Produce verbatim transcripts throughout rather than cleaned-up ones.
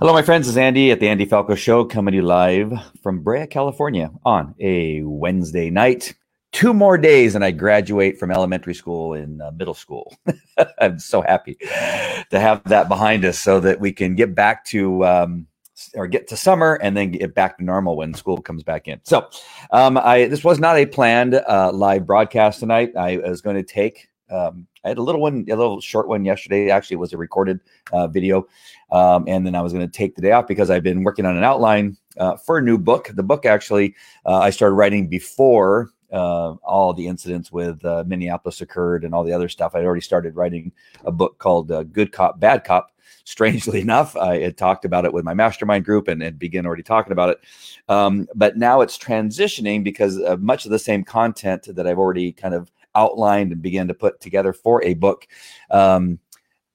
Hello, my friends. It's Andy at the Andy Falco Show, coming to you live from Brea, California on a Wednesday night. Two more days and I graduate from elementary school and uh, middle school. I'm so happy to have that behind us so that we can get back to um, or get to summer and then get back to normal when school comes back in. So um, I this was not a planned uh, live broadcast tonight. I was going to take um, I had a little one, a little short one yesterday. Actually, it was a recorded uh, video. Um, and then I was going to take the day off because I've been working on an outline uh, for a new book. The book, actually, uh, I started writing before uh, all the incidents with uh, Minneapolis occurred and all the other stuff. I'd already started writing a book called uh, Good Cop, Bad Cop. Strangely enough, I had talked about it with my mastermind group and, and began already talking about it. Um, but now it's transitioning because uh, much of the same content that I've already kind of outlined and began to put together for a book um,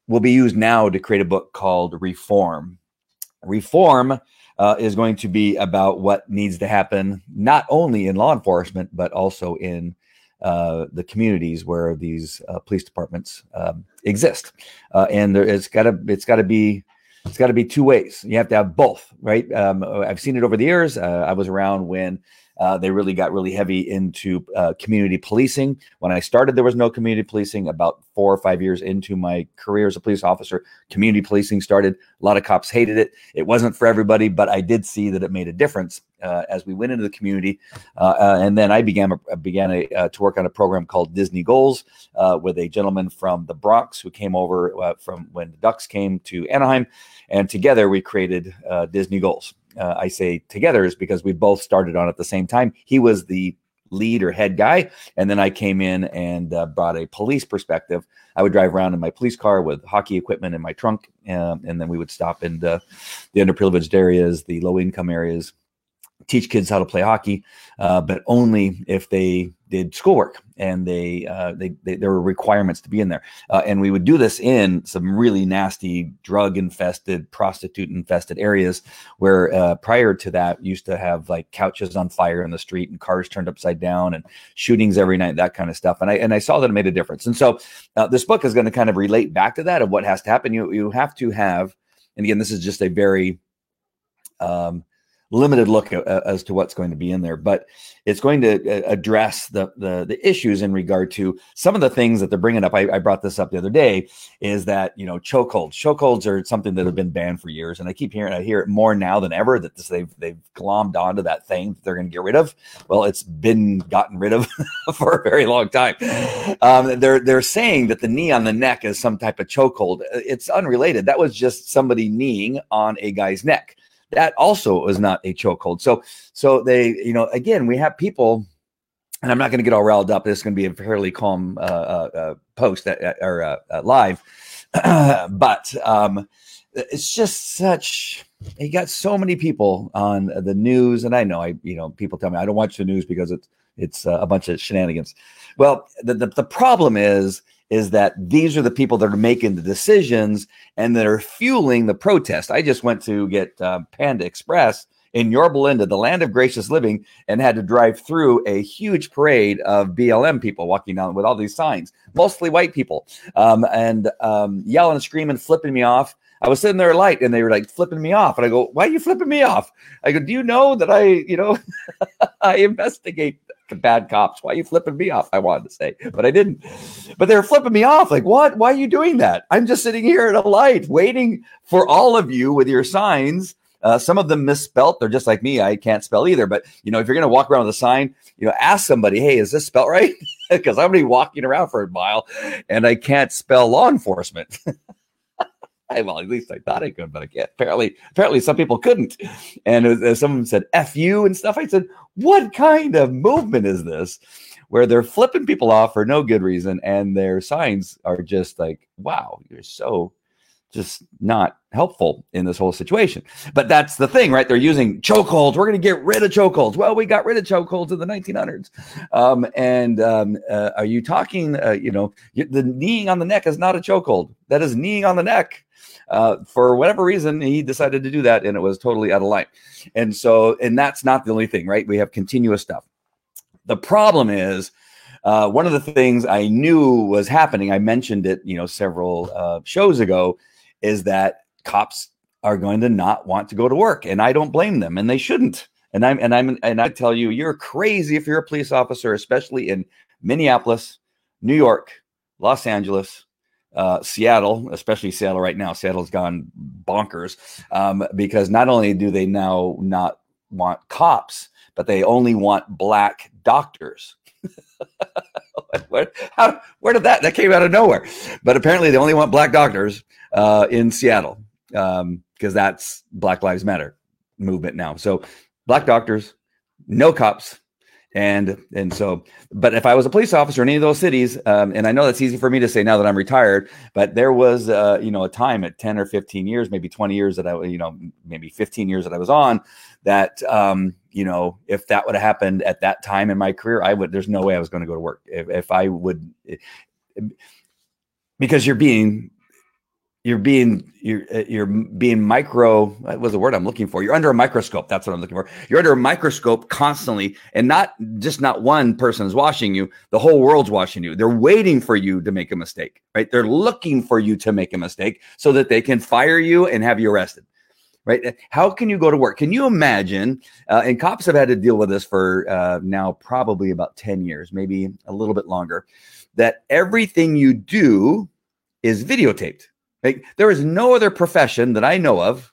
will be used now to create a book called Reform. Reform uh, is going to be about what needs to happen, not only in law enforcement, but also in uh, the communities where these uh, police departments um, exist. Uh, and there, it's gotta, it's gotta be, it's gotta be two ways. You have to have both, right? Um, I've seen it over the years. Uh, I was around when Uh, they really got really heavy into uh, community policing. When I started, there was no community policing. About four or five years into my career as a police officer, community policing started. A lot of cops hated it. It wasn't for everybody, but I did see that it made a difference uh, as we went into the community. Uh, uh, and then I began a, began a, uh, to work on a program called Disney Goals uh, with a gentleman from the Bronx who came over uh, from when the Ducks came to Anaheim. And together we created uh, Disney Goals. Uh, I say together is because we both started on at the same time. He was the lead or head guy. And then I came in and uh, brought a police perspective. I would drive around in my police car with hockey equipment in my trunk. Um, and then we would stop in the, the underprivileged areas, the low income areas, teach kids how to play hockey, uh, but only if they did schoolwork and they, uh, they, they there were requirements to be in there. Uh, and we would do this in some really nasty drug infested, prostitute infested areas where uh, prior to that used to have like couches on fire in the street and cars turned upside down and shootings every night, that kind of stuff. And I, and I saw that it made a difference. And so uh, this book is going to kind of relate back to that of what has to happen. You, you have to have, and again, this is just a very, um, limited look as to what's going to be in there, but it's going to address the, the, the issues in regard to some of the things that they're bringing up. I, I brought this up the other day is that, you know, chokeholds, chokeholds are something that have been banned for years. And I keep hearing, I hear it more now than ever that this, they've, they've glommed onto that thing that they're going to get rid of. Well, it's been gotten rid of for a very long time. Um, they're, they're saying that the knee on the neck is some type of chokehold. It's unrelated. That was just somebody kneeing on a guy's neck. That also was not a chokehold. So, so they, you know, again, we have people, and I'm not going to get all riled up. This is going to be a fairly calm uh, uh, post that, or uh, uh, live, but um, it's just such. You got so many people on the news, and I know I, you know, people tell me I don't watch the news because it's it's uh, a bunch of shenanigans. Well, the the, the problem is. is that these are the people that are making the decisions and that are fueling the protest. I just went to get uh, Panda Express in Yorba Linda, the land of gracious living, and had to drive through a huge parade of B L M people walking down with all these signs, mostly white people, um, and um, yelling, screaming, flipping me off. I was sitting there at light and they were like flipping me off. And I go, why are you flipping me off? I go, do you know that I, you know, I investigate to bad cops. Why are you flipping me off? I wanted to say, but I didn't. But they were flipping me off. Like, what? Why are you doing that? I'm just sitting here at a light waiting for all of you with your signs. Uh, some of them misspelt. They're just like me. I can't spell either. But, you know, if you're going to walk around with a sign, you know, ask somebody, hey, is this spelled right? Because I'm going to be walking around for a mile and I can't spell law enforcement. Well, at least I thought I could, but I can't. Apparently, apparently some people couldn't. And it was, uh, some of them said F you and stuff. I said, what kind of movement is this where they're flipping people off for no good reason? And their signs are just like, wow, you're so just not helpful in this whole situation. But that's the thing, right? They're using chokeholds. We're going to get rid of chokeholds. Well, we got rid of chokeholds in the nineteen hundreds. Um, and um, uh, are you talking, uh, you know, the kneeing on the neck is not a chokehold. That is kneeing on the neck. Uh, for whatever reason, he decided to do that, and it was totally out of line. And so, and that's not the only thing, right? We have continuous stuff. The problem is, uh, one of the things I knew was happening, I mentioned it, you know, several uh, shows ago, is that cops are going to not want to go to work, and I don't blame them, and they shouldn't. And I'm and I'm and I tell you, you're crazy if you're a police officer, especially in Minneapolis, New York, Los Angeles, uh, Seattle, especially Seattle right now. Seattle's gone bonkers um, because not only do they now not want cops, but they only want black doctors. where, how, where did that that came out of nowhere? But apparently, they only want black doctors. Uh, in Seattle, um, because that's Black Lives Matter movement now. So black doctors, no cops. And and so, but if I was a police officer in any of those cities, um, and I know that's easy for me to say now that I'm retired, but there was, uh, you know, a time at ten or fifteen years, maybe twenty years that I, you know, maybe fifteen years that I was on that, um, you know, if that would have happened at that time in my career, I would, there's no way I was going to go to work. If, if I would, it, because you're being... You're being you're you're being micro. What was the word I'm looking for? You're under a microscope. That's what I'm looking for. You're under a microscope constantly, and not just not one person is watching you. The whole world's watching you. They're waiting for you to make a mistake, right? They're looking for you to make a mistake so that they can fire you and have you arrested, right? How can you go to work? Can you imagine? Uh, and cops have had to deal with this for uh, now probably about ten years, maybe a little bit longer. That everything you do is videotaped. Like, there is no other profession that I know of,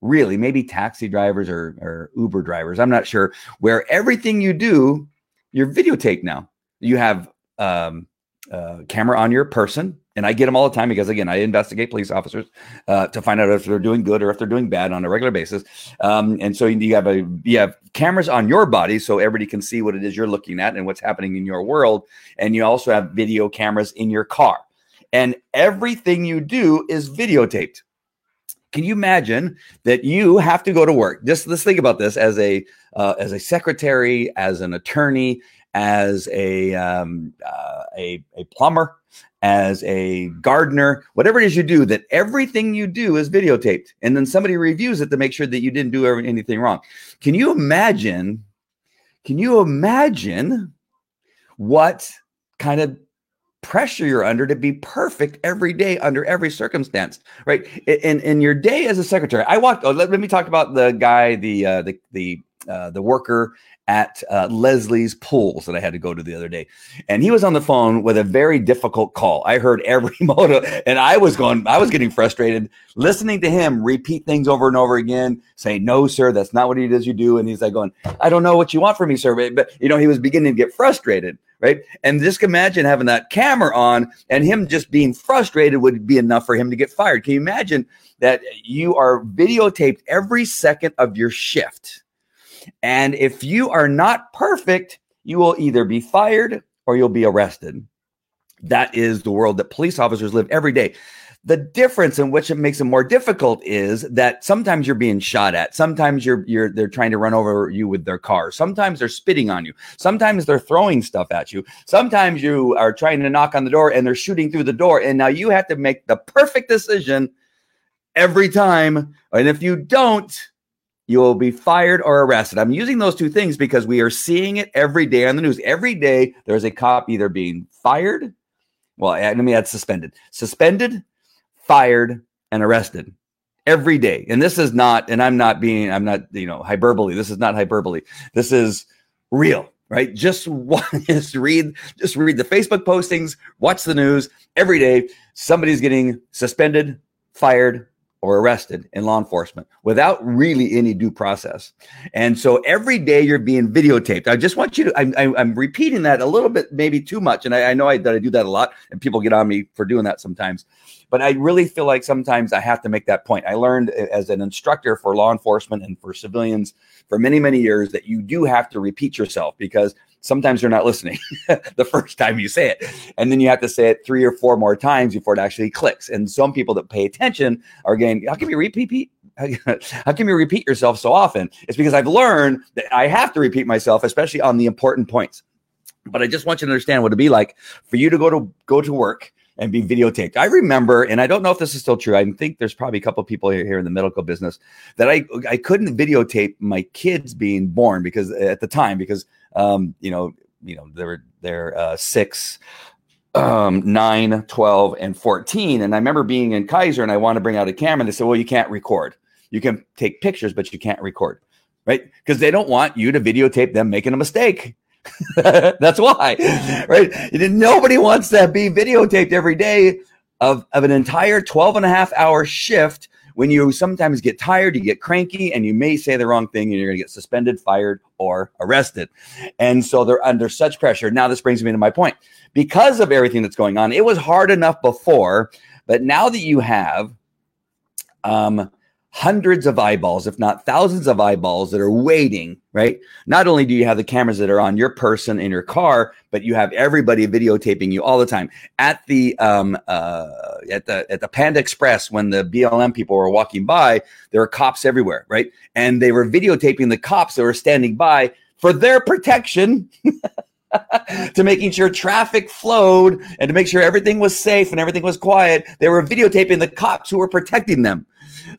really, maybe taxi drivers or, or Uber drivers, I'm not sure, where everything you do, you're videotaped now. You have um, a camera on your person, and I get them all the time because, again, I investigate police officers uh, to find out if they're doing good or if they're doing bad on a regular basis. Um, and so you have a you have cameras on your body so everybody can see what it is you're looking at and what's happening in your world. And you also have video cameras in your car. And everything you do is videotaped. Can you imagine that you have to go to work? Just let's think about this as a uh, as a secretary, as an attorney, as a um, uh, a a plumber, as a gardener, whatever it is you do. That everything you do is videotaped, and then somebody reviews it to make sure that you didn't do anything wrong. Can you imagine? Can you imagine what kind of pressure you're under to be perfect every day under every circumstance, right? In in your day as a secretary, I walked. Oh, let, let me talk about the guy, the uh, the the uh, the worker at uh, Leslie's Pools that I had to go to the other day, and he was on the phone with a very difficult call. I heard every moto, and I was going, I was getting frustrated listening to him repeat things over and over again, say, "No, sir, that's not what it is you do." And he's like going, "I don't know what you want from me, sir," but, but you know, he was beginning to get frustrated. Right. And just imagine having that camera on and him just being frustrated would be enough for him to get fired. Can you imagine that you are videotaped every second of your shift? And if you are not perfect, you will either be fired or you'll be arrested. That is the world that police officers live every day. The difference in which it makes it more difficult is that sometimes you're being shot at. Sometimes you're you're they're trying to run over you with their car. Sometimes they're spitting on you. Sometimes they're throwing stuff at you. Sometimes you are trying to knock on the door and they're shooting through the door. And now you have to make the perfect decision every time. And if you don't, you will be fired or arrested. I'm using those two things because we are seeing it every day on the news. Every day there's a cop either being fired. Well, I mean, that's suspended. Suspended. Fired and arrested every day. And this is not, and I'm not being, I'm not, you know, hyperbole. This is not hyperbole. This is real. right? Just watch, just read, just read the Facebook postings, watch the news. Every day, somebody's getting suspended, fired, or arrested in law enforcement without really any due process. And so every day you're being videotaped. I just want you to, I, I, I'm repeating that a little bit, maybe too much. And I, I know I, that I do that a lot and people get on me for doing that sometimes, but I really feel like sometimes I have to make that point. I learned as an instructor for law enforcement and for civilians for many, many years that you do have to repeat yourself because sometimes you're not listening the first time you say it. And then you have to say it three or four more times before it actually clicks. And some people that pay attention are going, how can you repeat? How can you repeat yourself so often? It's because I've learned that I have to repeat myself, especially on the important points. But I just want you to understand what it'd be like for you to go to go to work and be videotaped. I remember, and I don't know if this is still true. I think there's probably a couple of people here, here in the medical business that I, I couldn't videotape my kids being born because at the time, because um, you know, you know, they're, they're uh, six, um, nine, twelve, and fourteen. And I remember being in Kaiser and I want to bring out a camera and they said, well, you can't record. You can take pictures, but you can't record, right? Because they don't want you to videotape them making a mistake. That's why, right? Nobody wants to be videotaped every day of, of an entire twelve and a half hour shift when you sometimes get tired, you get cranky, and you may say the wrong thing, and you're going to get suspended, fired, or arrested. And so they're under such pressure. Now this brings me to my point. Because of everything that's going on, it was hard enough before, but now that you have um, hundreds of eyeballs, if not thousands of eyeballs that are waiting, right? Not only do you have the cameras that are on your person in your car, but you have everybody videotaping you all the time. At the um, uh, at the at the Panda Express, when the B L M people were walking by, there were cops everywhere, right? And they were videotaping the cops that were standing by for their protection, to making sure traffic flowed and to make sure everything was safe and everything was quiet. They were videotaping the cops who were protecting them.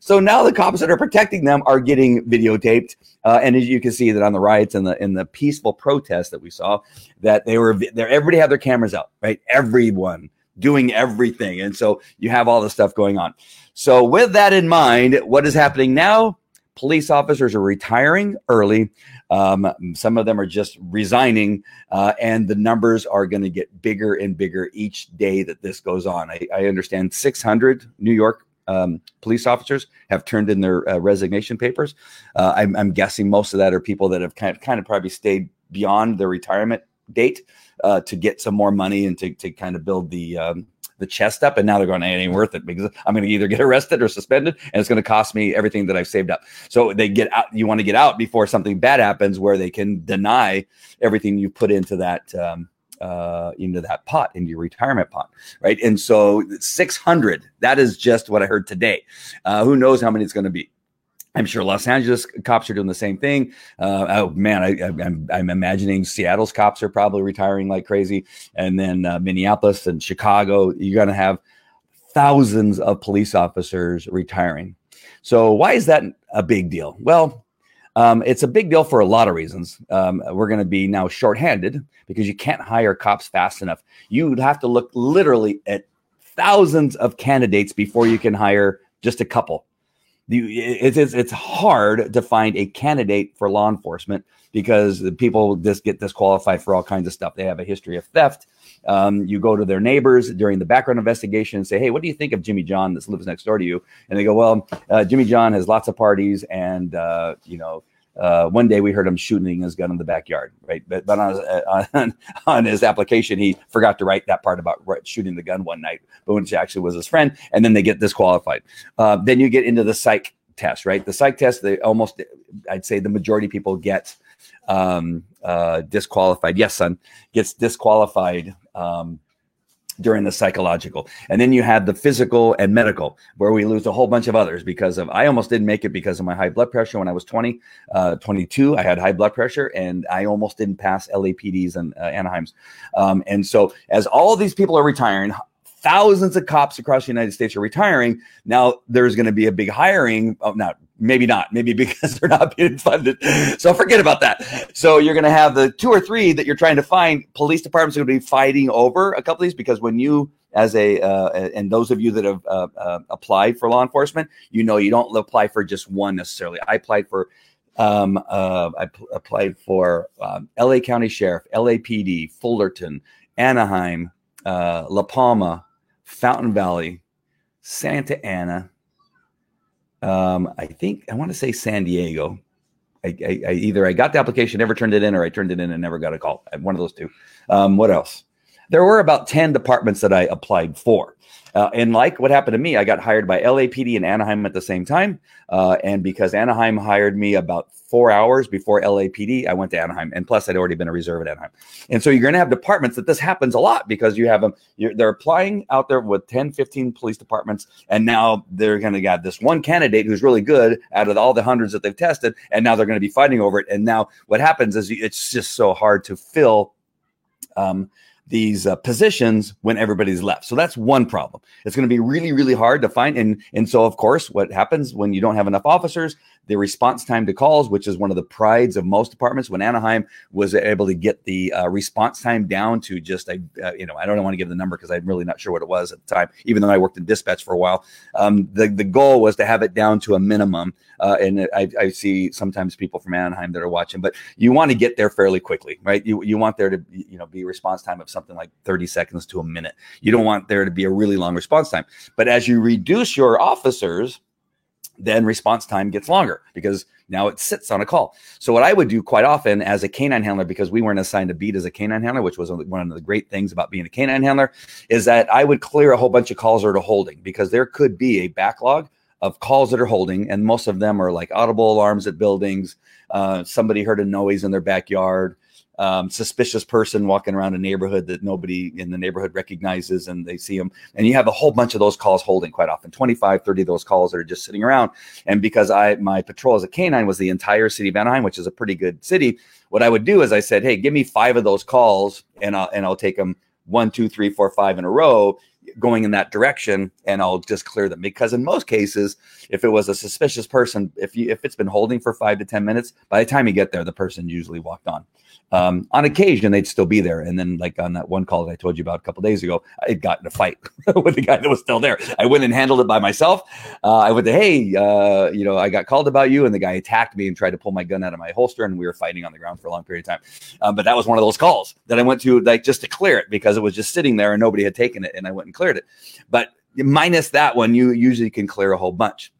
So now the cops that are protecting them are getting videotaped. Uh, and as you can see that on the riots and the in the peaceful protests that we saw, that they were there, everybody had their cameras out, right? Everyone doing everything. And so you have all this stuff going on. So with that in mind, what is happening now? Police officers are retiring early. Um, some of them are just resigning, uh, and the numbers are going to get bigger and bigger each day that this goes on. I, I understand six hundred New York Um, police officers have turned in their uh, resignation papers. Uh, I'm, I'm guessing most of that are people that have kind of, kind of probably stayed beyond their retirement date uh, to get some more money and to, to kind of build the um, the chest up. And now they're going, it ain't worth it because I'm going to either get arrested or suspended, and it's going to cost me everything that I've saved up. So they get out. You want to get out before something bad happens, where they can deny everything you put into that um, Uh, into that pot, into your retirement pot, right? And so six hundred, that is just what I heard today. Uh, who knows how many it's going to be? I'm sure Los Angeles cops are doing the same thing. Uh, oh man, I, I, I'm, I'm imagining Seattle's cops are probably retiring like crazy. And then uh, Minneapolis and Chicago, you're going to have thousands of police officers retiring. So why is that a big deal? Well, Um, it's a big deal for a lot of reasons. Um, we're going to be now shorthanded because you can't hire cops fast enough. You'd have to look literally at thousands of candidates before you can hire just a couple. You, it, it's, it's hard to find a candidate for law enforcement because the people just get disqualified for all kinds of stuff. They have a history of theft. Um, you go to their neighbors during the background investigation and say, hey, what do you think of Jimmy John that lives next door to you? And they go, well, uh, Jimmy John has lots of parties. And, uh, you know, uh, one day we heard him shooting his gun in the backyard. Right. But, but on, his, uh, on, on his application, he forgot to write that part about shooting the gun one night, but which actually was his friend. And then they get disqualified. Uh, then you get into the psych test, right? The psych test, they almost, I'd say the majority of people get um, uh, disqualified. Yes, son, gets disqualified um, during the psychological. And then you have the physical and medical, where we lose a whole bunch of others because of, I almost didn't make it because of my high blood pressure. When I was twenty, uh, twenty-two, I had high blood pressure and I almost didn't pass L A P D's and uh, Anaheim's. Um, and so as all these people are retiring, thousands of cops across the United States are retiring. Now there's going to be a big hiring. Oh, not maybe not, maybe because they're not being funded. So forget about that. So you're going to have the two or three that you're trying to find. Police departments are going to be fighting over a couple of these because when you, as a, uh, and those of you that have uh, uh, applied for law enforcement, you know, you don't apply for just one necessarily. I applied for Um, uh, I p- applied for um, L A County Sheriff, L A P D, Fullerton, Anaheim, uh, La Palma, Fountain Valley, Santa Ana. Um, I think I want to say San Diego. I, I, I either I got the application, never turned it in, or I turned it in and never got a call. One of those two. Um, what else? There were about ten departments that I applied for. Uh, and like what happened to me, I got hired by L A P D and Anaheim at the same time. Uh, and because Anaheim hired me about four hours before L A P D, I went to Anaheim. And plus, I'd already been a reserve at Anaheim. And so you're going to have departments that this happens a lot because you have them. You're, they're applying out there with ten, fifteen police departments. And now they're going to get this one candidate who's really good out of all the hundreds that they've tested. And now they're going to be fighting over it. And now what happens is it's just so hard to fill um these uh, positions when everybody's left. So that's one problem. It's going to be really, really hard to find. And, and so, of course, what happens when you don't have enough officers, the response time to calls, which is one of the prides of most departments. When Anaheim was able to get the uh, response time down to just, a, uh, you know, I don't want to give the number because I'm really not sure what it was at the time, even though I worked in dispatch for a while. Um, the, the goal was to have it down to a minimum. Uh, and I, I see sometimes people from Anaheim that are watching, but you want to get there fairly quickly, right? You you want there to, you know, be response time of something like thirty seconds to a minute. You don't want there to be a really long response time. But as you reduce your officers, then response time gets longer because now it sits on a call. So what I would do quite often as a canine handler, because we weren't assigned a beat as a canine handler, which was one of the great things about being a canine handler, is that I would clear a whole bunch of calls that are holding because there could be a backlog of calls that are holding, and most of them are like audible alarms at buildings. Uh, somebody heard a noise in their backyard. Um, suspicious person walking around a neighborhood that nobody in the neighborhood recognizes and they see them. And you have a whole bunch of those calls holding quite often, twenty-five, thirty of those calls that are just sitting around. And because I, my patrol as a canine was the entire city of Anaheim, which is a pretty good city. What I would do is I said, hey, give me five of those calls and I'll, and I'll take them one, two, three, four, five in a row going in that direction, and I'll just clear them. Because in most cases, if it was a suspicious person, if you, if it's been holding for five to ten minutes, by the time you get there, the person usually walked on. Um, on occasion, they'd still be there. And then like on that one call that I told you about a couple of days ago, I got in a fight with the guy that was still there. I went and handled it by myself. Uh, I went to, hey, uh, you know, I got called about you, and the guy attacked me and tried to pull my gun out of my holster, and we were fighting on the ground for a long period of time. Uh, but that was one of those calls that I went to like just to clear it because it was just sitting there and nobody had taken it, and I went and cleared it. But minus that one, you usually can clear a whole bunch.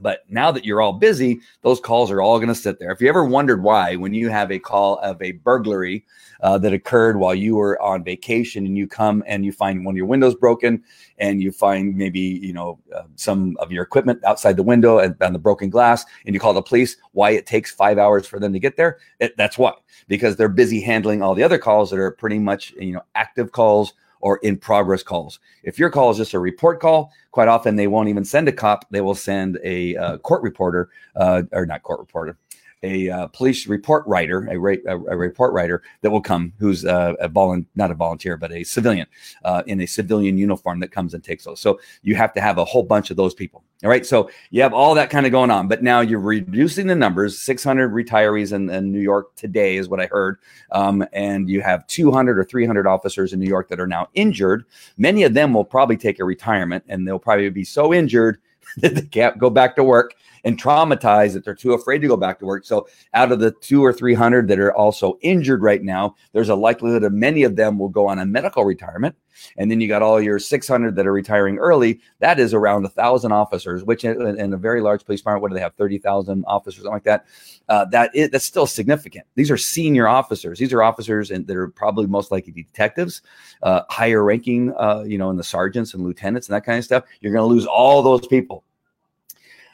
But now that you're all busy, those calls are all going to sit there. If you ever wondered why, when you have a call of a burglary uh, that occurred while you were on vacation, and you come and you find one of your windows broken, and you find maybe, you know, uh, some of your equipment outside the window and on the broken glass, and you call the police, why it takes five hours for them to get there, it, that's why. Because they're busy handling all the other calls that are pretty much, you know, active calls or in progress calls. If your call is just a report call, quite often they won't even send a cop. They will send a uh, court reporter, uh, or not court reporter, a uh, police report writer, a, ra- a report writer that will come, who's uh, a volun- not a volunteer, but a civilian uh, in a civilian uniform that comes and takes those. So you have to have a whole bunch of those people. All right. So you have all that kind of going on, but now you're reducing the numbers. six hundred retirees in, in New York today is what I heard. Um, and you have two hundred or three hundred officers in New York that are now injured. Many of them will probably take a retirement, and they'll probably be so injured that they can't go back to work, and traumatized that they're too afraid to go back to work. So out of the two or three hundred that are also injured right now, there's a likelihood that many of them will go on a medical retirement. And then you got all your six hundred that are retiring early. That is around a thousand officers, which in, in a very large police department, what do they have? thirty thousand officers, something like that. Uh, that is, that's still significant. These are senior officers. These are officers in, that are probably most likely detectives, uh, higher ranking, uh, you know, in the sergeants and lieutenants and that kind of stuff. You're going to lose all those people.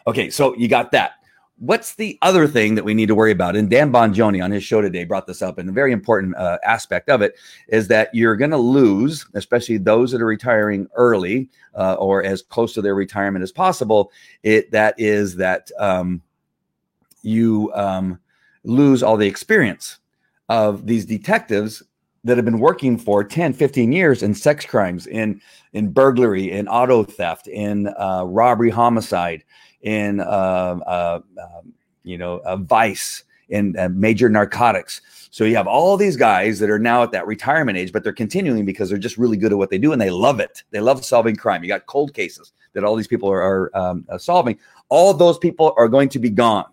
Okay, so you got that. What's the other thing that we need to worry about? And Dan Bongiorno on his show today brought this up, and a very important uh, aspect of it is that you're going to lose, especially those that are retiring early uh, or as close to their retirement as possible. It that is that um, you um, lose all the experience of these detectives that have been working for ten, fifteen years in sex crimes, in in burglary, in auto theft, in uh, robbery, homicide, in, uh, uh, uh, you know, a vice, in uh, major narcotics. So you have all these guys that are now at that retirement age, but they're continuing because they're just really good at what they do, and they love it. They love solving crime. You got cold cases that all these people are, are um, uh, solving. All those people are going to be gone.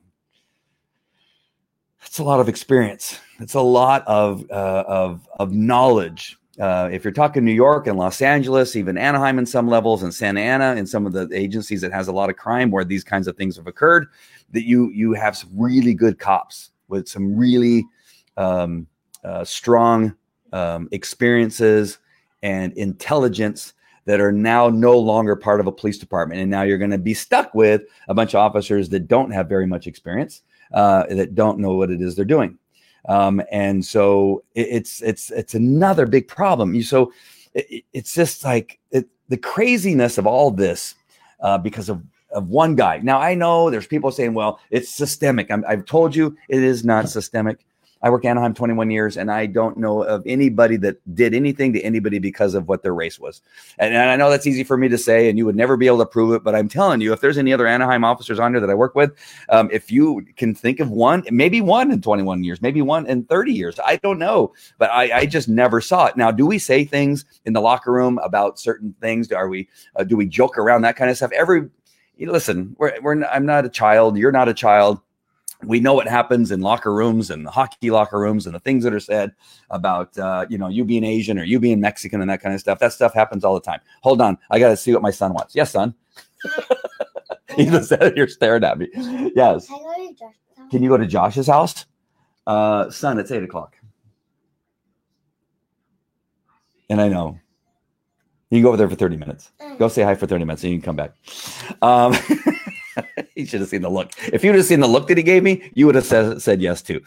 that's a lot of experience. It's a lot of uh, of of knowledge. Uh, if you're talking New York and Los Angeles, even Anaheim in some levels, and Santa Ana and some of the agencies that has a lot of crime where these kinds of things have occurred, that you you have some really good cops with some really um, uh, strong um, experiences and intelligence that are now no longer part of a police department. And now you're going to be stuck with a bunch of officers that don't have very much experience, uh, that don't know what it is they're doing. Um, and so it, it's, it's, it's another big problem. You, so it, it's just like it, the craziness of all this, uh, because of, of one guy. Now I know there's people saying, well, it's systemic. I'm, I've told you it is not systemic. I work Anaheim twenty-one years, and I don't know of anybody that did anything to anybody because of what their race was. And, and I know that's easy for me to say, and you would never be able to prove it, but I'm telling you, if there's any other Anaheim officers on here that I work with, um, if you can think of one, maybe one in twenty-one years, maybe one in thirty years, I don't know, but I, I just never saw it. Now, do we say things in the locker room about certain things? Are we, uh, do we joke around that kind of stuff? Every, you know, listen, we're, we're, I'm not a child. You're not a child. We know what happens in locker rooms and the hockey locker rooms and the things that are said about, uh, you know, you being Asian or you being Mexican and that kind of stuff. That stuff happens all the time. Hold on. I got to see what my son wants. Yes, son. He just said you're staring at me. Yes. Can you go to Josh's house? Uh, son, it's eight o'clock. And I know. You can go over there for thirty minutes. Go say hi for thirty minutes and you can come back. Um, He should have seen the look. If you'd have seen the look that he gave me, you would have said, said yes too.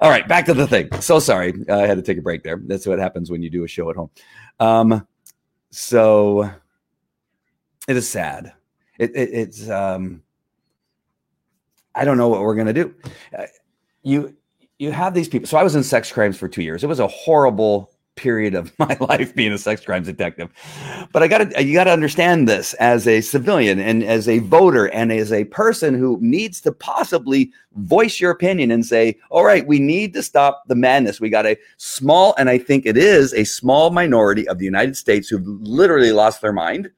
All right, back to the thing. So sorry, uh, I had to take a break there. That's what happens when you do a show at home. Um, so it is sad. It, it, it's um, I don't know what we're gonna do. Uh, you you have these people. So I was in sex crimes for two years. It was a horrible period of my life being a sex crimes detective, but I got to, you got to understand this as a civilian and as a voter and as a person who needs to possibly voice your opinion and say, all right, we need to stop the madness. We got a small, and I think it is a small minority of the United States who've literally lost their mind,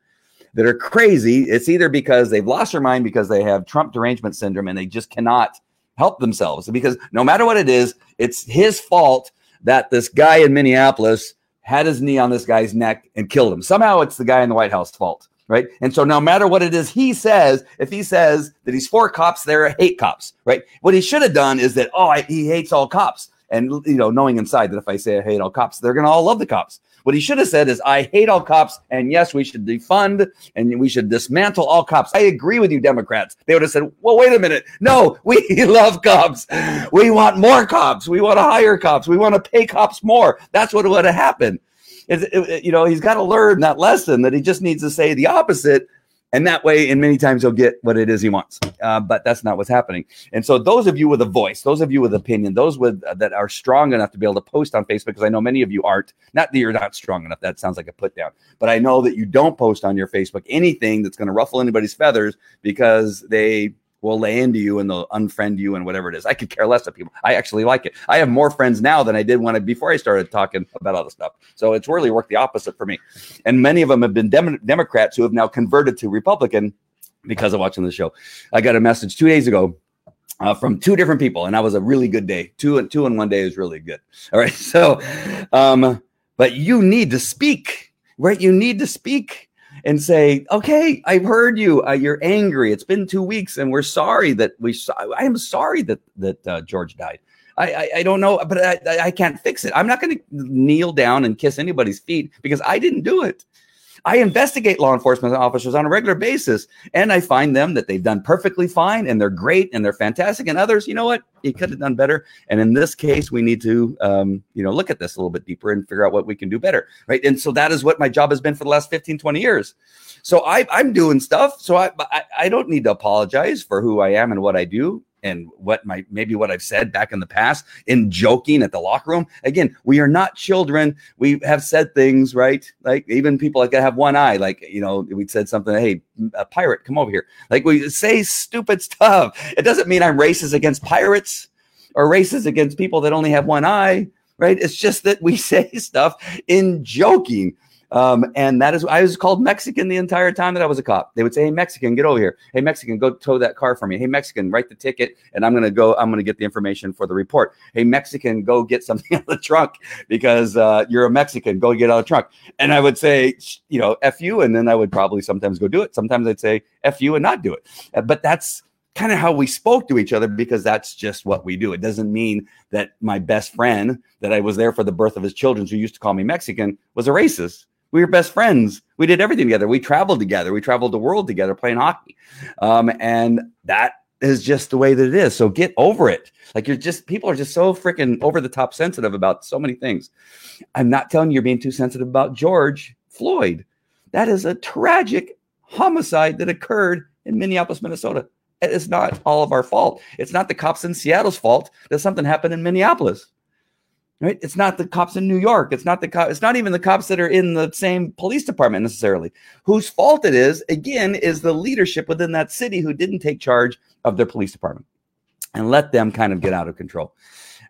that are crazy. It's either because they've lost their mind because they have Trump derangement syndrome and they just cannot help themselves, because no matter what it is, it's his fault that this guy in Minneapolis had his knee on this guy's neck and killed him. Somehow it's the guy in the White House's fault, right? And so no matter what it is he says, if he says that he's for cops, they're hate cops, right? What he should have done is that, oh, I, he hates all cops. And, you know, knowing inside that if I say I hate all cops, they're going to all love the cops. What he should have said is, I hate all cops, and yes, we should defund, and we should dismantle all cops. I agree with you, Democrats. They would have said, well, wait a minute. No, we love cops. We want more cops. We want to hire cops. We want to pay cops more. That's what would have happened. It, it, it, you know, he's got to learn that lesson, that he just needs to say the opposite, and that way, and many times he'll get what it is he wants. Uh, but that's not what's happening. And so those of you with a voice, those of you with opinion, those with uh, that are strong enough to be able to post on Facebook, because I know many of you aren't, not that you're not strong enough. That sounds like a put down. But I know that you don't post on your Facebook anything that's going to ruffle anybody's feathers, because they will lay into you and they'll unfriend you and whatever it is. I could care less of people. I actually like it. I have more friends now than I did when I, before I started talking about all this stuff. So it's really worked the opposite for me. And many of them have been Dem- Democrats who have now converted to Republican because of watching the show. I got a message two days ago uh, from two different people, and that was a really good day. Two and two in one day is really good. All right. So, um, but you need to speak, right? You need to speak and say, okay, I've heard you. Uh, you're angry. It's been two weeks, and we're sorry that we. So- I am sorry that that uh, George died. I, I I don't know, but I I can't fix it. I'm not going to kneel down and kiss anybody's feet because I didn't do it. I investigate law enforcement officers on a regular basis, and I find them that they've done perfectly fine, and they're great, and they're fantastic. And others, you know what, you could have done better. And in this case, we need to, um, you know, look at this a little bit deeper and figure out what we can do better, right? And so that is what my job has been for the last fifteen, twenty years. So I, I'm doing stuff. So I, I, I don't need to apologize for who I am and what I do, and what my, maybe what I've said back in the past in joking at the locker room. Again, we are not children. We have said things, right? Like even people like that have one eye, like, you know, we said something, hey, a pirate, come over here. Like we say stupid stuff. It doesn't mean I'm racist against pirates or racist against people that only have one eye, right? It's just that we say stuff in joking. Um, and that is, I was called Mexican the entire time that I was a cop. They would say, "Hey, Mexican, get over here. Hey, Mexican, go tow that car for me. Hey, Mexican, write the ticket. And I'm going to go, I'm going to get the information for the report. Hey, Mexican, go get something out of the trunk because, uh, you're a Mexican, go get out of the trunk." And I would say, you know, F you. And then I would probably sometimes go do it. Sometimes I'd say F you and not do it. But that's kind of how we spoke to each other because that's just what we do. It doesn't mean that my best friend that I was there for the birth of his children, who used to call me Mexican, was a racist. We were best friends. We did everything together. We traveled together. We traveled the world together playing hockey. Um, and that is just the way that it is. So get over it. Like you're just, people are just so freaking over the top sensitive about so many things. I'm not telling you you're being too sensitive about George Floyd. That is a tragic homicide that occurred in Minneapolis, Minnesota. It's not all of our fault. It's not the cops in Seattle's fault that something happened in Minneapolis, right? It's not the cops in New York. It's not the co- It's not even the cops that are in the same police department necessarily. Whose fault it is, again, is the leadership within that city who didn't take charge of their police department and let them kind of get out of control.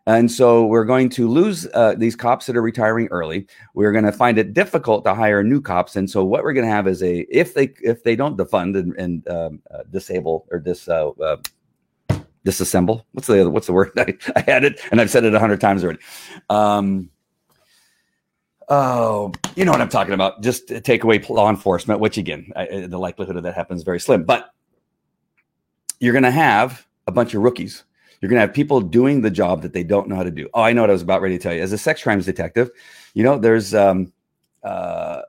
And so we're going to lose uh, these cops that are retiring early. We're going to find it difficult to hire new cops. And so what we're going to have is a, if they if they don't defund and, and um, uh, disable or dis uh, uh, disassemble, what's the other, what's the word? I, I had it and I've said it a hundred times already. Um, oh, you know what I'm talking about. Just take away law enforcement, which again, I, the likelihood of that happens is very slim. But you're going to have a bunch of rookies. You're going to have people doing the job that they don't know how to do. Oh, I know what I was about ready to tell you. As a sex crimes detective, you know, there's um, uh,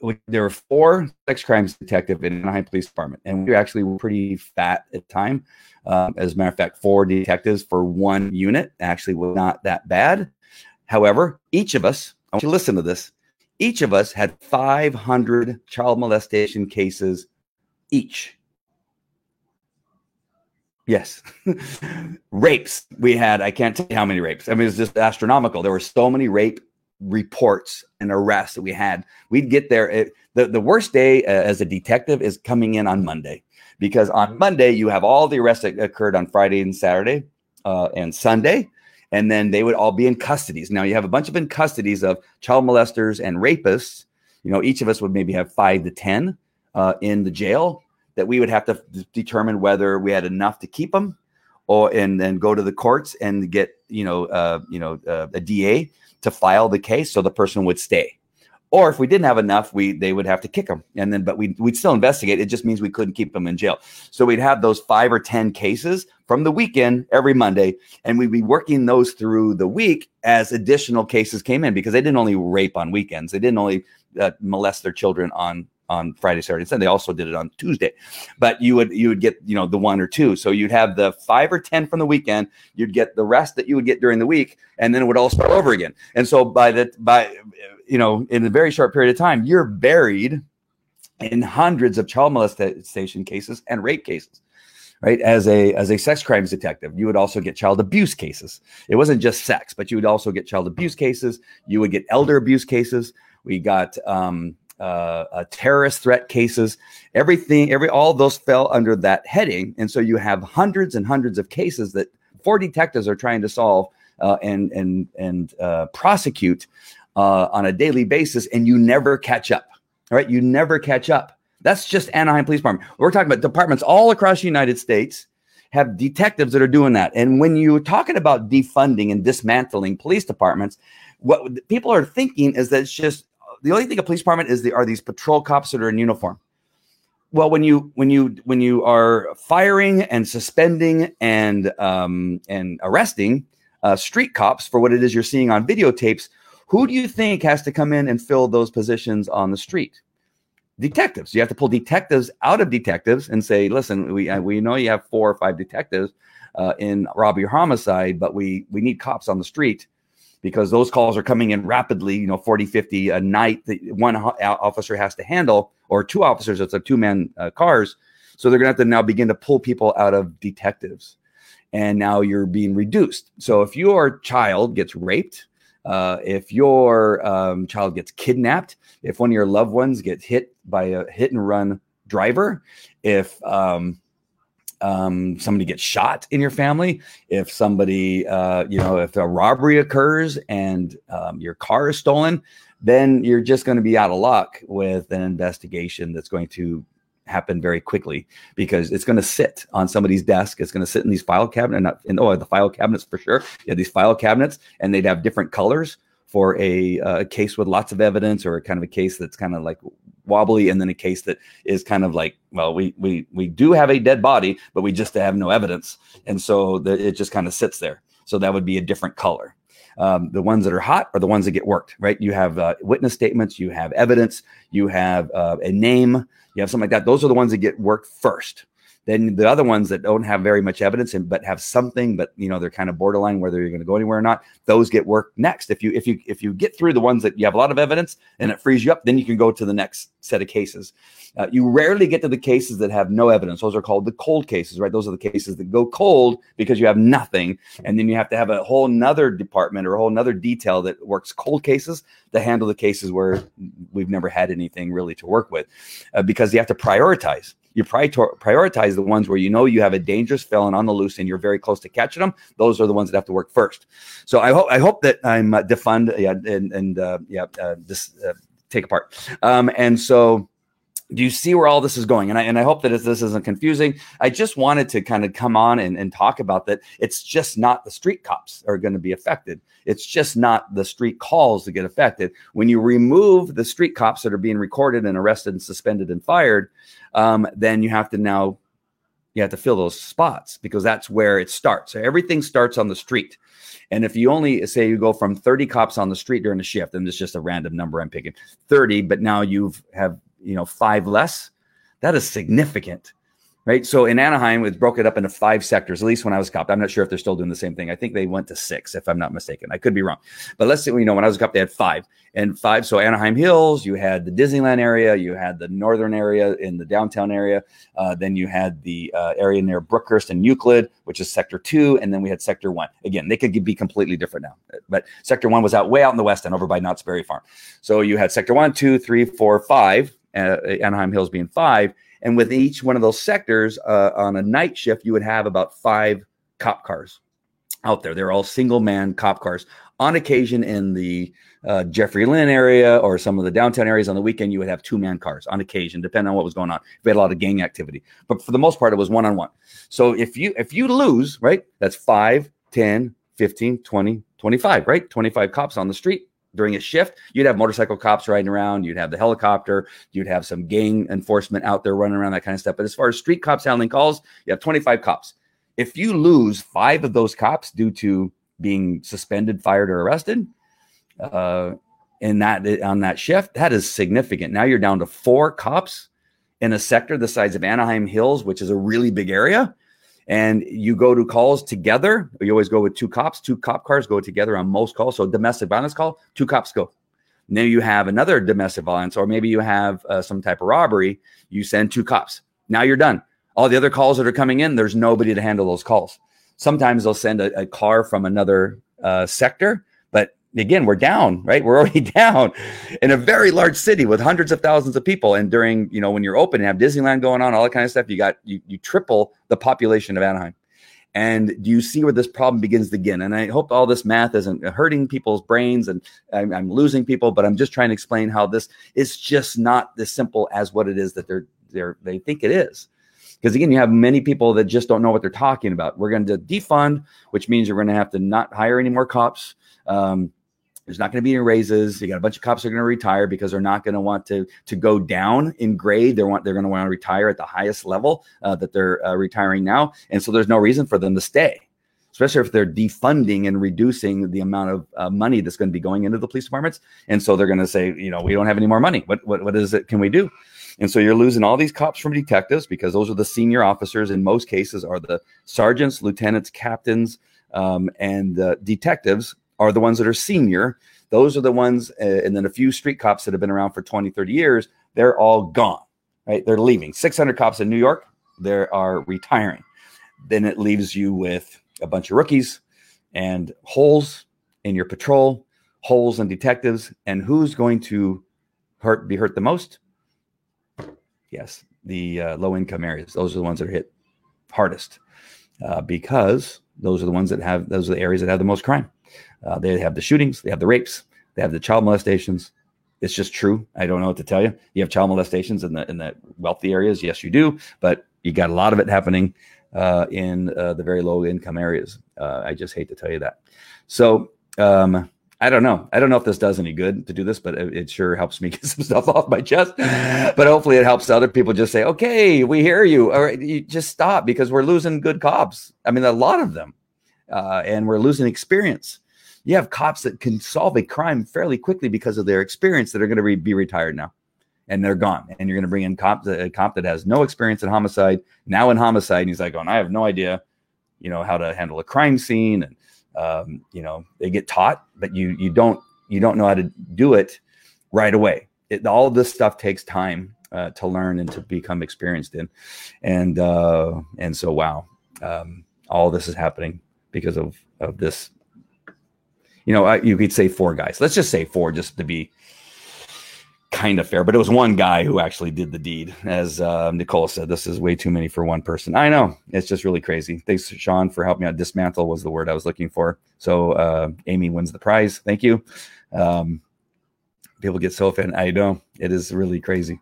we, there were four sex crimes detectives in Anaheim Police Department. And we were actually pretty fat at the time. Um, as a matter of fact, four detectives for one unit actually was not that bad. However, each of us, I want you to listen to this. Each of us had five hundred child molestation cases each. Yes. Rapes. We had, I can't tell you how many rapes. I mean, it's just astronomical. There were so many rape reports and arrests that we had. We'd get there. It, the, the worst day uh, as a detective is coming in on Monday, because on Monday you have all the arrests that occurred on Friday and Saturday uh, and Sunday. And then they would all be in custodies. Now you have a bunch of in custodies of child molesters and rapists. You know, each of us would maybe have five to ten uh, in the jail that we would have to determine whether we had enough to keep them, or and then go to the courts and get you know uh, you know uh, a D A to file the case so the person would stay, or if we didn't have enough, we they would have to kick them and then but we we'd still investigate. It just means we couldn't keep them in jail. So we'd have those five or ten cases from the weekend every Monday, and we'd be working those through the week as additional cases came in, because they didn't only rape on weekends, they didn't only uh, molest their children on. on Friday, Saturday, and Sunday. They also did it on Tuesday, but you would, you would get, you know, the one or two. So you'd have the five or ten from the weekend, you'd get the rest that you would get during the week, and then it would all start over again. And so by the, by, you know, in a very short period of time, you're buried in hundreds of child molestation cases and rape cases, right? As a, as a sex crimes detective, you would also get child abuse cases. It wasn't just sex, but you would also get child abuse cases. You would get elder abuse cases. We got, um, Uh, uh, terrorist threat cases, everything, every, all those fell under that heading. And so you have hundreds and hundreds of cases that four detectives are trying to solve uh, and, and, and uh, prosecute uh, on a daily basis. And you never catch up. All right. You never catch up. That's just Anaheim Police Department. We're talking about departments all across the United States have detectives that are doing that. And when you're talking about defunding and dismantling police departments, what people are thinking is that it's just, the only thing a police department is the, are these patrol cops that are in uniform. Well, when you when you when you are firing and suspending and um, and arresting uh, street cops for what it is you're seeing on videotapes, who do you think has to come in and fill those positions on the street? Detectives. You have to pull detectives out of detectives and say, "Listen, we we know you have four or five detectives uh, in robbery or homicide, but we we need cops on the street." Because those calls are coming in rapidly, you know, forty, fifty a night that one ho- officer has to handle, or two officers. It's a two man uh, cars. So they're going to have to now begin to pull people out of detectives. And now you're being reduced. So if your child gets raped, uh, if your um, child gets kidnapped, if one of your loved ones gets hit by a hit and run driver, if, um, Um, somebody gets shot in your family, if somebody, uh, you know, if a robbery occurs and um, your car is stolen, then you're just going to be out of luck with an investigation that's going to happen very quickly, because it's going to sit on somebody's desk. It's going to sit in these file cabinets, not in oh, the file cabinets for sure. Yeah, these file cabinets, and they'd have different colors for a, uh, a case with lots of evidence, or a kind of a case that's kind of like wobbly, and then a case that is kind of like, well, we we we do have a dead body, but we just have no evidence, and so the, it just kind of sits there. So that would be a different color. Um, the ones that are hot are the ones that get worked, right? You have uh, witness statements, you have evidence, you have uh, a name, you have something like that. Those are the ones that get worked first. Then the other ones that don't have very much evidence and but have something, but you know they're kind of borderline whether you're going to go anywhere or not. Those get worked next. If you if you if you get through the ones that you have a lot of evidence and it frees you up, then you can go to the next set of cases. Uh, you rarely get to the cases that have no evidence. Those are called the cold cases, right? Those are the cases that go cold because you have nothing, and then you have to have a whole nother department or a whole nother detail that works cold cases to handle the cases where we've never had anything really to work with, uh, because you have to prioritize. You prioritize the ones where you know you have a dangerous felon on the loose and you're very close to catching them. Those are the ones that have to work first. So I hope I hope that I'm uh, defund yeah, and and uh, yeah, uh, just uh, take apart. Um, and so, do you see where all this is going? And I and I hope that this isn't confusing. I just wanted to kind of come on and, and talk about that. It's just not the street cops are going to be affected. It's just not the street calls that get affected. When you remove the street cops that are being recorded and arrested and suspended and fired. Um, then you have to now, you have to fill those spots, because that's where it starts. So everything starts on the street. And if you only say you go from thirty cops on the street during a shift, and it's just a random number I'm picking, thirty, but now you've have, you know, five less, that is significant, right? So in Anaheim, it's broken up into five sectors, at least when I was a cop. I'm not sure if they're still doing the same thing. I think they went to six, if I'm not mistaken. I could be wrong. But let's say, you know, when I was a cop, they had five. And five, so Anaheim Hills, you had the Disneyland area, you had the northern area in the downtown area. Uh, then you had the uh, area near Brookhurst and Euclid, which is sector two. And then we had sector one. Again, they could be completely different now. But sector one was out way out in the west and over by Knott's Berry Farm. So you had sector one, two, three, four, five, uh, Anaheim Hills being five. And with each one of those sectors, uh, on a night shift, you would have about five cop cars out there. They're all single man cop cars. On occasion in the uh, Jeffrey Lynn area or some of the downtown areas on the weekend, you would have two-man cars on occasion, depending on what was going on. We had a lot of gang activity. But for the most part, it was one-on-one. So if you if you lose, right, that's five, ten, fifteen, twenty, twenty-five, right? twenty-five cops on the street during a shift. You'd have motorcycle cops riding around. You'd have the helicopter. You'd have some gang enforcement out there running around, that kind of stuff. But as far as street cops handling calls, you have twenty-five cops. If you lose five of those cops due to being suspended, fired, or arrested, uh, in that on that shift, that is significant. Now you're down to four cops in a sector the size of Anaheim Hills, which is a really big area. And you go to calls together. You always go with two cops. Two cop cars go together on most calls. So domestic violence call, two cops go. Now you have another domestic violence, or maybe you have uh, some type of robbery. You send two cops. Now you're done. All the other calls that are coming in, there's nobody to handle those calls. Sometimes they'll send a, a car from another uh, sector. But again, we're down, right? We're already down in a very large city with hundreds of thousands of people. And during, you know, when you're open and have Disneyland going on, all that kind of stuff, you got, you, you triple the population of Anaheim. And do you see where this problem begins to begin? And I hope all this math isn't hurting people's brains and I'm, I'm losing people, but I'm just trying to explain how this is just not as simple as what it is that they're, they're, they think it is. Because again, you have many people that just don't know what they're talking about. We're going to defund, which means you're going to have to not hire any more cops. Um, there's not going to be any raises. You got a bunch of cops that are going to retire because they're not going to want to to go down in grade. They want they're going to want to retire at the highest level uh, that they're uh, retiring now, and so there's no reason for them to stay, especially if they're defunding and reducing the amount of uh, money that's going to be going into the police departments. And so they're going to say, you know, we don't have any more money. What what what is it? Can we do? And so you're losing all these cops from detectives, because those are the senior officers in most cases, are the sergeants, lieutenants, captains, um, and uh, detectives are the ones that are senior. Those are the ones, uh, and then a few street cops that have been around for twenty, thirty years, they're all gone, right? They're leaving. six hundred cops in New York, they are retiring. Then it leaves you with a bunch of rookies and holes in your patrol, holes in detectives, and who's going to hurt be hurt the most? Yes, the uh, low-income areas. Those are the ones that are hit hardest uh, because those are the ones that have those are the areas that have the most crime. Uh, they have the shootings, they have the rapes, they have the child molestations, It's just true. I don't know what to tell you. You have child molestations in the in the wealthy areas. Yes, you do. But you got a lot of it happening uh, in uh, the very low income areas. Uh, I just hate to tell you that. So um, I don't know. I don't know if this does any good to do this, but it, it sure helps me get some stuff off my chest. But hopefully it helps other people just say, okay, we hear you. All right, you just stop, because we're losing good cops. I mean, a lot of them. Uh, and we're losing experience. You have cops that can solve a crime fairly quickly because of their experience that are going to re- be retired now, and they're gone. And you're going to bring in cop, a cop that has no experience in homicide, now in homicide. And he's like, oh, and I have no idea, you know, how to handle a crime scene. And, um, you know, they get taught, but you, you don't, you don't know how to do it right away. It, all of this stuff takes time uh, to learn and to become experienced in. And, uh, and so, wow, um, all this is happening because of, of this. You know, I, you could say four guys. Let's just say four, just to be kind of fair. But it was one guy who actually did the deed. As uh, Nicole said, this is way too many for one person. I know. It's just really crazy. Thanks, Sean, for helping me out. Dismantle was the word I was looking for. So uh, Amy wins the prize. Thank you. Um, people get so offended. I know. It is really crazy.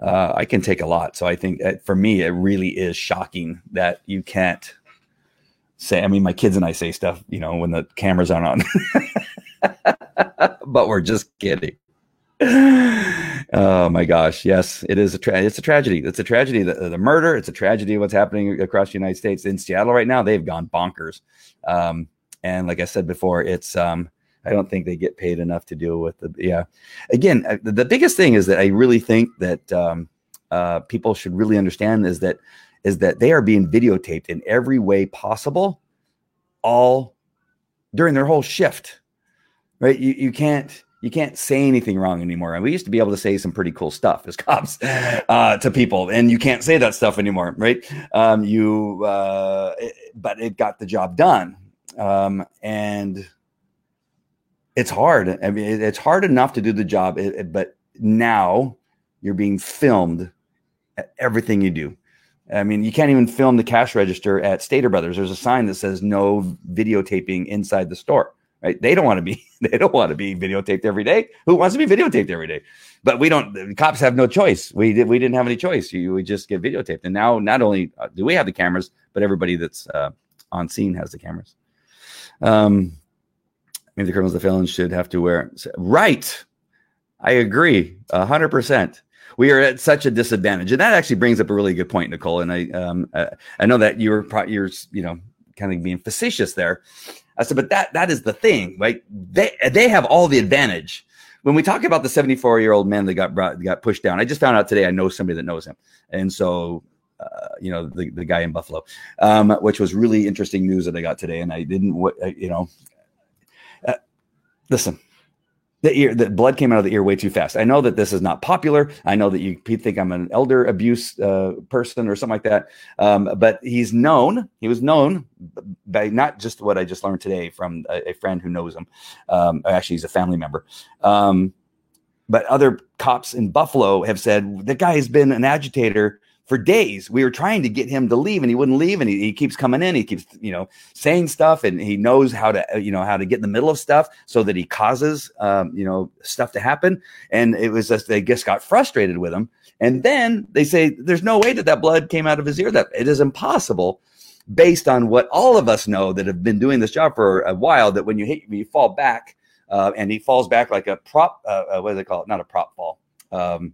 Uh, I can take a lot. So I think uh, for me, it really is shocking that you can't say, I mean, my kids and I say stuff, you know, when the cameras aren't on, but we're just kidding. Oh my gosh. Yes, it is. A tra- it's a tragedy. It's a tragedy. The, the murder. It's a tragedy. What's happening across the United States in Seattle right now, they've gone bonkers. Um, and like I said before, it's, um, I don't think they get paid enough to deal with the, yeah. Again, I, the biggest thing is that I really think that, um, uh, people should really understand is that, is that they are being videotaped in every way possible all during their whole shift, right? You you can't, you can't say anything wrong anymore. And we used to be able to say some pretty cool stuff as cops uh, to people, and you can't say that stuff anymore, right? Um, you, uh, it, but it got the job done. Um, and it's hard. I mean, it, it's hard enough to do the job, it, it, but now you're being filmed at everything you do. I mean, you can't even film the cash register at Stater Brothers. There's a sign that says no videotaping inside the store, right? They don't want to be, they don't want to be videotaped every day. Who wants to be videotaped every day? But we don't, the cops have no choice. We did, we didn't have any choice. You, we just get videotaped. And now not only do we have the cameras, but everybody that's uh, on scene has the cameras. Um, maybe the criminals, the felons should have to wear, right? I agree. A hundred percent. We are at such a disadvantage, and that actually brings up a really good point, Nicole. And I, um, uh, I know that you're, pro- you're, you know, kind of being facetious there. I said, but that, that is the thing, right? They, they have all the advantage. When we talk about the seventy-four year old man that got brought, got pushed down, I just found out today. I know somebody that knows him, and so, uh, you know, the, the guy in Buffalo, um, which was really interesting news that I got today, and I didn't, you know, uh, listen. The ear, the blood came out of the ear way too fast. I know that this is not popular. I know that you think I'm an elder abuse uh, person or something like that. Um, but he's known. He was known by not just what I just learned today from a, a friend who knows him. Um, actually, he's a family member. Um, but other cops in Buffalo have said the guy has been an agitator for days. We were trying to get him to leave, and he wouldn't leave. And he, he keeps coming in. He keeps, you know, saying stuff, and he knows how to, you know, how to get in the middle of stuff so that he causes, um, you know, stuff to happen. And it was just, they just got frustrated with him. And then they say, there's no way that that blood came out of his ear. That it is impossible, based on what all of us know that have been doing this job for a while, that when you hit, when you fall back, uh, and he falls back like a prop, uh, what do they call it? Not a prop fall. Um,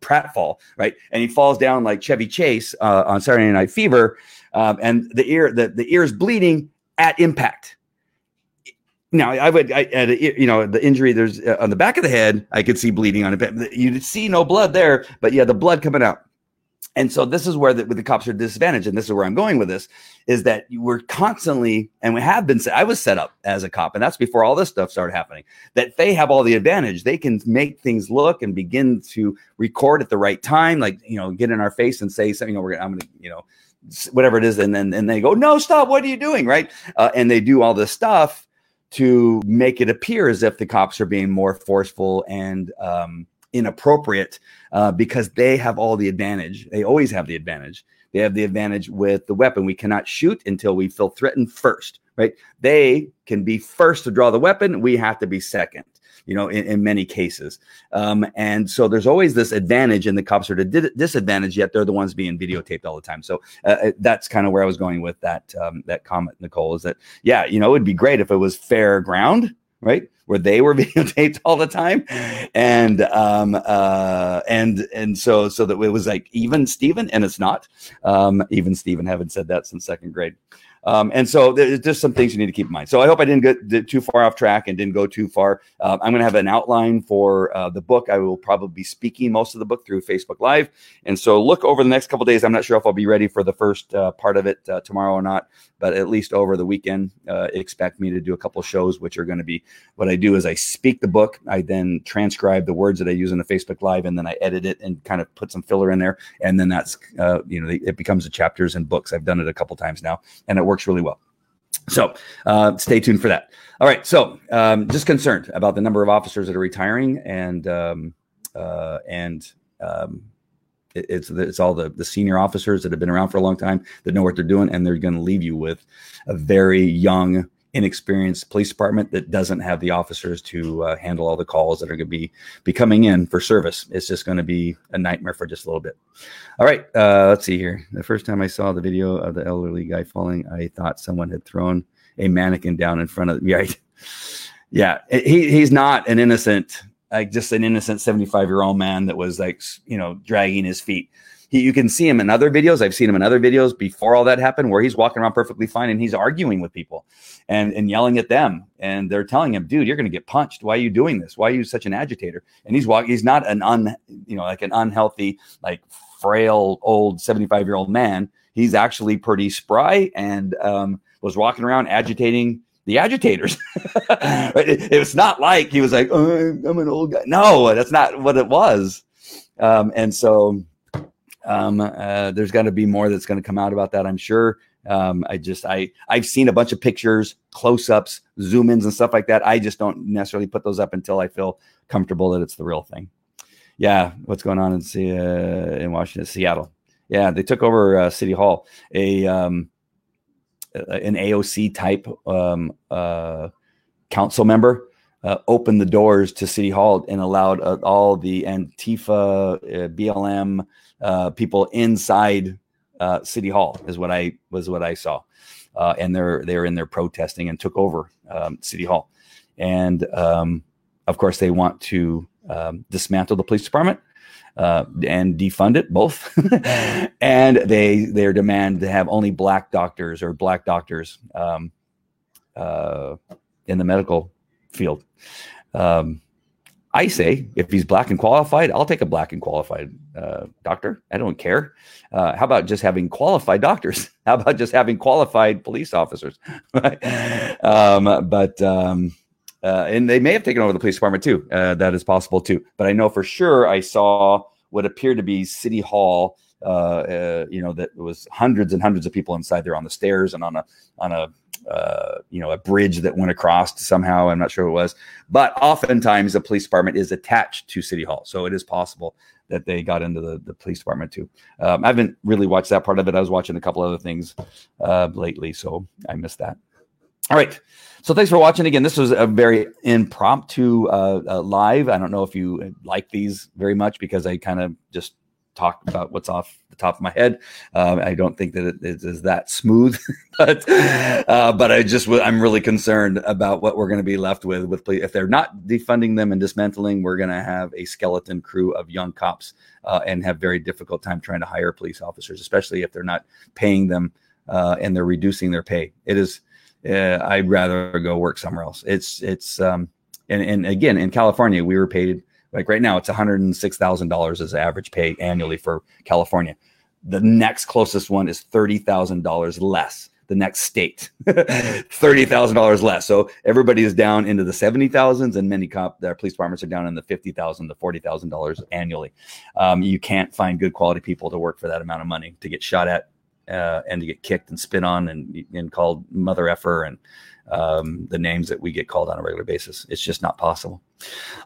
pratfall, right? And he falls down like Chevy Chase uh, on Saturday Night Fever, um, and the ear, the, the ear is bleeding at impact. Now, I would, I, at a, you know, the injury there's uh, on the back of the head, I could see bleeding on it. You'd see no blood there, but yeah, the blood coming out. And so this is where the, the cops are disadvantaged, and this is where I'm going with this, is that we're constantly, and we have been, I was set up as a cop, and that's before all this stuff started happening, that they have all the advantage. They can make things look and begin to record at the right time, like, you know, get in our face and say something, you know, we're gonna, I'm gonna, you know, whatever it is, and then and they go, no, stop, what are you doing, right? Uh, and they do all this stuff to make it appear as if the cops are being more forceful and, um, inappropriate uh, because they have all the advantage. They always have the advantage. They have the advantage with the weapon. We cannot shoot until we feel threatened first, right? They can be first to draw the weapon. We have to be second. you know, in, in many cases. Um, and so there's always this advantage, and the cops are at a disadvantage, yet they're the ones being videotaped all the time. So uh, that's kind of where I was going with that, um, that comment, Nicole, is that, yeah, you know, it'd be great if it was fair ground, right, where they were videotaped all the time. And, um, uh, and, and so, so that it was like even Steven, and it's not, um, even Steven, haven't said that since second grade. Um, and so there's just some things you need to keep in mind. So I hope I didn't get did too far off track and didn't go too far. Uh, I'm going to have an outline for uh, the book. I will probably be speaking most of the book through Facebook Live. And so look over the next couple of days. I'm not sure if I'll be ready for the first uh, part of it uh, tomorrow or not, but at least over the weekend, uh, expect me to do a couple of shows, which are going to be, what I do is I speak the book. I then transcribe the words that I use in the Facebook Live, and then I edit it and kind of put some filler in there. And then that's, uh, you know, it becomes the chapters and books. I've done it a couple times now, and it works really well. So uh, stay tuned for that. All right. So um, just concerned about the number of officers that are retiring, and um, uh, and um, it, it's it's all the, the senior officers that have been around for a long time, that know what they're doing, and they're going to leave you with a very young, inexperienced police department that doesn't have the officers to uh, handle all the calls that are going to be, be coming in for service. It's just going to be a nightmare for just a little bit. All right. Uh, let's see here. The first time I saw the video of the elderly guy falling, I thought someone had thrown a mannequin down in front of, yeah, yeah. He, he's not an innocent, like just an innocent seventy-five year old man that was like, you know, dragging his feet. He, you can see him in other videos. I've seen him in other videos before all that happened, where he's walking around perfectly fine, and he's arguing with people and, and yelling at them. And they're telling him, dude, you're going to get punched. Why are you doing this? Why are you such an agitator? And he's walking. He's not an un, you know, like an unhealthy, like frail old seventy-five year old man. He's actually pretty spry, and um, was walking around agitating the agitators. Right? it, it was not like he was like, oh, I'm an old guy. No, that's not what it was. Um, and so, Um, uh, there's got to be more that's going to come out about that, I'm sure. Um, I just, I, I've seen a bunch of pictures, close-ups, zoom-ins and stuff like that. I just don't necessarily put those up until I feel comfortable that it's the real thing. Yeah. What's going on in, C- uh, in Washington, Seattle. Yeah. They took over uh, City Hall, a, um, an A O C type, um, uh, council member. Uh, opened the doors to City Hall and allowed uh, all the Antifa, uh, B L M uh, people inside uh, City Hall is what I was what I saw, uh, and they're they're in there protesting and took over um, City Hall, and um, of course they want to um, dismantle the police department uh, and defund it both, and they their demand to have only black doctors or black doctors um, uh, in the medical field. Um, I say, if he's black and qualified, I'll take a black and qualified uh, doctor. I don't care. Uh, how about just having qualified doctors? How about just having qualified police officers? um, but um, uh, and they may have taken over the police department too. Uh, that is possible too. But I know for sure I saw what appeared to be City Hall. Uh, uh, you know, that was hundreds and hundreds of people inside there on the stairs and on a on a. Uh, you know, a bridge that went across somehow. I'm not sure what it was, but oftentimes the police department is attached to City Hall. So it is possible that they got into the, the police department too. Um, I haven't really watched that part of it. I was watching a couple other things uh, lately, so I missed that. All right. So thanks for watching. Again, this was a very impromptu uh, uh, live. I don't know if you like these very much because I kind of just talk about what's off the top of my head. Um, I don't think that it is, is that smooth, but uh, but I just I'm really concerned about what we're going to be left with with police. If they're not defunding them and dismantling, we're going to have a skeleton crew of young cops uh, and have very difficult time trying to hire police officers, especially if they're not paying them uh, and they're reducing their pay. It is uh, I'd rather go work somewhere else. It's it's um, and and again in California we were paid. Like right now, it's one hundred six thousand dollars as average pay annually for California. The next closest one is thirty thousand dollars less. The next state, thirty thousand dollars less. So everybody is down into the seventy thousands, and many cop, their police departments are down in the fifty thousand dollars to forty thousand dollars annually. Um, you can't find good quality people to work for that amount of money, to get shot at uh, and to get kicked and spit on and, and called mother effer and um, the names that we get called on a regular basis. It's just not possible.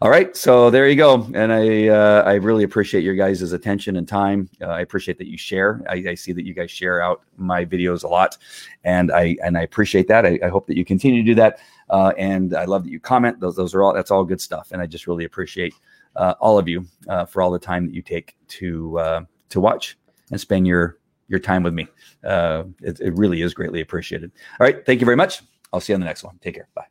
All right. So there you go. And I, uh, I really appreciate your guys' attention and time. Uh, I appreciate that you share. I, I see that you guys share out my videos a lot, and I, and I appreciate that. I, I hope that you continue to do that. Uh, and I love that you comment. Those, those are all, that's all good stuff. And I just really appreciate uh, all of you uh, for all the time that you take to, uh, to watch and spend your, your time with me. Uh, it, it really is greatly appreciated. All right. Thank you very much. I'll see you on the next one. Take care. Bye.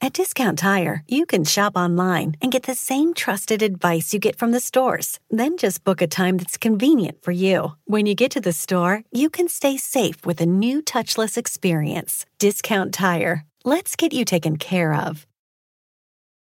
At Discount Tire, you can shop online and get the same trusted advice you get from the stores. Then just book a time that's convenient for you. When you get to the store, you can stay safe with a new touchless experience. Discount Tire. Let's get you taken care of.